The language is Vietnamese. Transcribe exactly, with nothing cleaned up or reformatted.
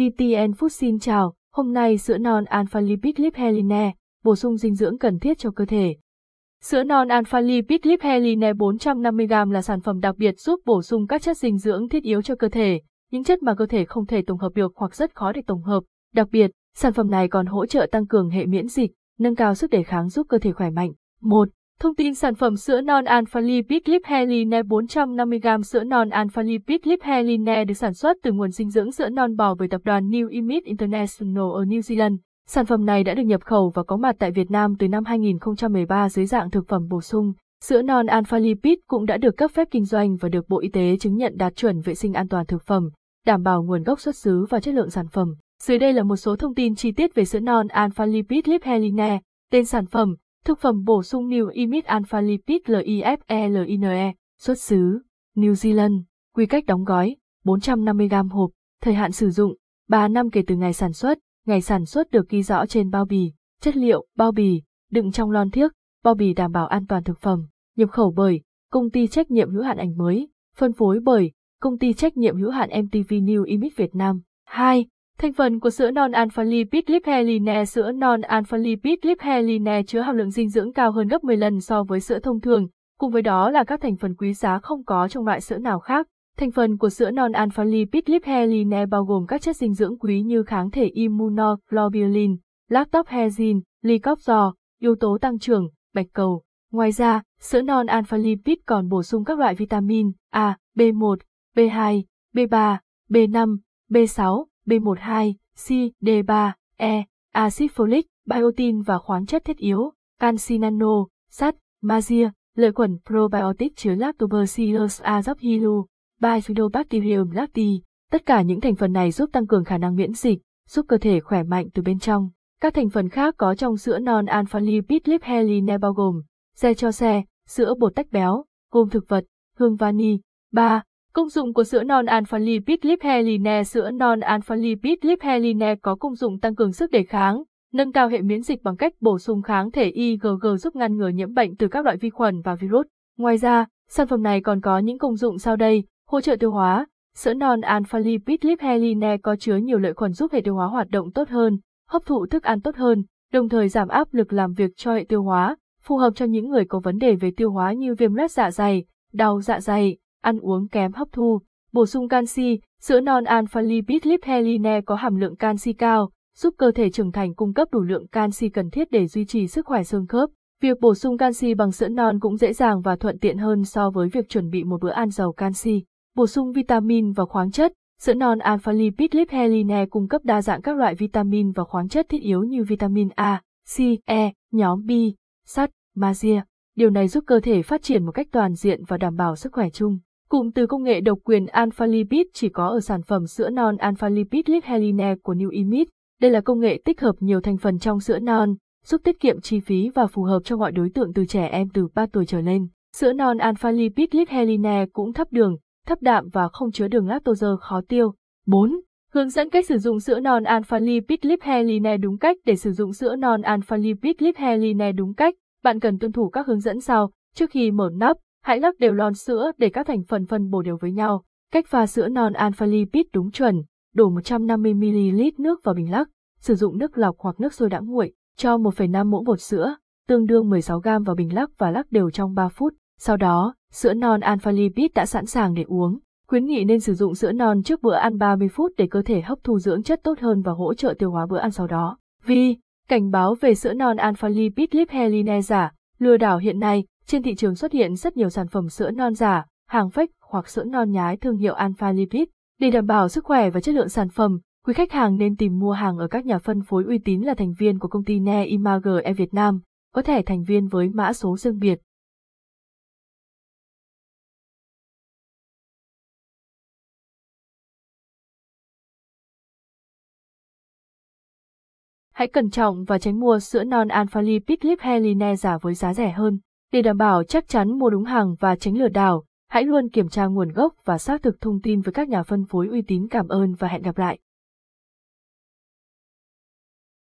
tê tê en Food xin chào, hôm nay sữa non Alpha Lipid Lifeline, bổ sung dinh dưỡng cần thiết cho cơ thể. Sữa non Alpha Lipid Lifeline bốn trăm năm mươi gam là sản phẩm đặc biệt giúp bổ sung các chất dinh dưỡng thiết yếu cho cơ thể, những chất mà cơ thể không thể tổng hợp được hoặc rất khó để tổng hợp. Đặc biệt, sản phẩm này còn hỗ trợ tăng cường hệ miễn dịch, nâng cao sức đề kháng giúp cơ thể khỏe mạnh. một. Thông tin sản phẩm sữa non Alpha Lipid Lifeline bốn trăm năm mươi gam. Sữa non Alpha Lipid Lifeline được sản xuất từ nguồn dinh dưỡng sữa non bò bởi tập đoàn New Image International ở New Zealand. Sản phẩm này đã được nhập khẩu và có mặt tại Việt Nam từ năm hai nghìn không trăm mười ba dưới dạng thực phẩm bổ sung. Sữa non Alpha Lipid cũng đã được cấp phép kinh doanh và được Bộ Y tế chứng nhận đạt chuẩn vệ sinh an toàn thực phẩm, đảm bảo nguồn gốc xuất xứ và chất lượng sản phẩm. Dưới đây là một số thông tin chi tiết về sữa non Alpha Lipid Lifeline, tên sản phẩm, thực phẩm bổ sung New Image Alpha Lipid Lifeline, xuất xứ New Zealand, quy cách đóng gói, bốn trăm năm mươi gam hộp, thời hạn sử dụng, ba năm kể từ ngày sản xuất. Ngày sản xuất được ghi rõ trên bao bì. Chất liệu, bao bì, đựng trong lon thiếc, bao bì đảm bảo an toàn thực phẩm. Nhập khẩu bởi Công ty trách nhiệm hữu hạn Ảnh Mới, phân phối bởi Công ty trách nhiệm hữu hạn em tê vê New Image Việt Nam. hai. Thành phần của sữa non Alpha Lipid Lifeline. Sữa non Alpha Lipid Lifeline chứa hàm lượng dinh dưỡng cao hơn gấp mười lần so với sữa thông thường, cùng với đó là các thành phần quý giá không có trong loại sữa nào khác. Thành phần của sữa non Alpha Lipid Lifeline bao gồm các chất dinh dưỡng quý như kháng thể immunoglobulin, lactophazine, lycopsor, yếu tố tăng trưởng, bạch cầu. Ngoài ra, sữa non Alpha Lipid còn bổ sung các loại vitamin A, B một, B hai, B ba, B năm, B sáu, B mười hai, C, D ba, E, acid folic, biotin và khoáng chất thiết yếu, canxi nano, sắt, magie, lợi khuẩn probiotic chứa lactobacillus acidophilus, bifidobacterium lactis. Tất cả những thành phần này giúp tăng cường khả năng miễn dịch, giúp cơ thể khỏe mạnh từ bên trong. Các thành phần khác có trong sữa non Alpha Lipid Lifeline bao gồm xe cho xe, sữa bột tách béo, gồm thực vật, hương vani. ba. Công dụng của sữa non Alpha Lipid Lifeline. Sữa non Alpha Lipid Lifeline có công dụng tăng cường sức đề kháng, nâng cao hệ miễn dịch bằng cách bổ sung kháng thể I G G giúp ngăn ngừa nhiễm bệnh từ các loại vi khuẩn và virus. Ngoài ra, sản phẩm này còn có những công dụng sau đây: hỗ trợ tiêu hóa. Sữa non Alpha Lipid Lifeline có chứa nhiều lợi khuẩn giúp hệ tiêu hóa hoạt động tốt hơn, hấp thụ thức ăn tốt hơn, đồng thời giảm áp lực làm việc cho hệ tiêu hóa, phù hợp cho những người có vấn đề về tiêu hóa như viêm loét dạ dày, đau dạ dày, ăn uống kém hấp thu. Bổ sung canxi. Sữa non Alpha Lipid Lifeline có hàm lượng canxi cao, giúp cơ thể trưởng thành, cung cấp đủ lượng canxi cần thiết để duy trì sức khỏe xương khớp. Việc bổ sung canxi bằng sữa non cũng dễ dàng và thuận tiện hơn so với việc chuẩn bị một bữa ăn giàu canxi. Bổ sung vitamin và khoáng chất. Sữa non Alpha Lipid Lifeline cung cấp đa dạng các loại vitamin và khoáng chất thiết yếu như vitamin A, C, E, nhóm B, sắt, magie. Điều này giúp cơ thể phát triển một cách toàn diện và đảm bảo sức khỏe chung. Cụm từ công nghệ độc quyền Alpha Lipid chỉ có ở sản phẩm sữa non Alpha Lipid Lifeline của New Image. Đây là công nghệ tích hợp nhiều thành phần trong sữa non, giúp tiết kiệm chi phí và phù hợp cho mọi đối tượng từ trẻ em từ ba tuổi trở lên. Sữa non Alpha Lipid Lifeline cũng thấp đường, thấp đạm và không chứa đường lactose khó tiêu. bốn. Hướng dẫn cách sử dụng sữa non Alpha Lipid Lifeline đúng cách. Để sử dụng sữa non Alpha Lipid Lifeline đúng cách, bạn cần tuân thủ các hướng dẫn sau. Trước khi mở nắp, hãy lắc đều lon sữa để các thành phần phân bổ đều với nhau. Cách pha sữa non Alpha Lipid đúng chuẩn: đổ một trăm năm mươi mi li lít nước vào bình lắc, sử dụng nước lọc hoặc nước sôi đã nguội, cho một phẩy năm muỗng bột sữa, tương đương mười sáu gam vào bình lắc và lắc đều trong ba phút. Sau đó, sữa non Alpha Lipid đã sẵn sàng để uống. Khuyến nghị nên sử dụng sữa non trước bữa ăn ba mươi phút để cơ thể hấp thu dưỡng chất tốt hơn và hỗ trợ tiêu hóa bữa ăn sau đó. Vì, cảnh báo về sữa non Alpha Lipid Lifeline giả, lừa đảo. Hiện nay, trên thị trường xuất hiện rất nhiều sản phẩm sữa non giả, hàng fake hoặc sữa non nhái thương hiệu Alpha Lipid. Để đảm bảo sức khỏe và chất lượng sản phẩm, quý khách hàng nên tìm mua hàng ở các nhà phân phối uy tín là thành viên của công ty New Image Việt Nam, có thẻ thành viên với mã số riêng biệt. Hãy cẩn trọng và tránh mua sữa non Alpha Lipid Lifeline giả với giá rẻ hơn. Để đảm bảo chắc chắn mua đúng hàng và tránh lừa đảo, hãy luôn kiểm tra nguồn gốc và xác thực thông tin với các nhà phân phối uy tín. Cảm ơn và hẹn gặp lại.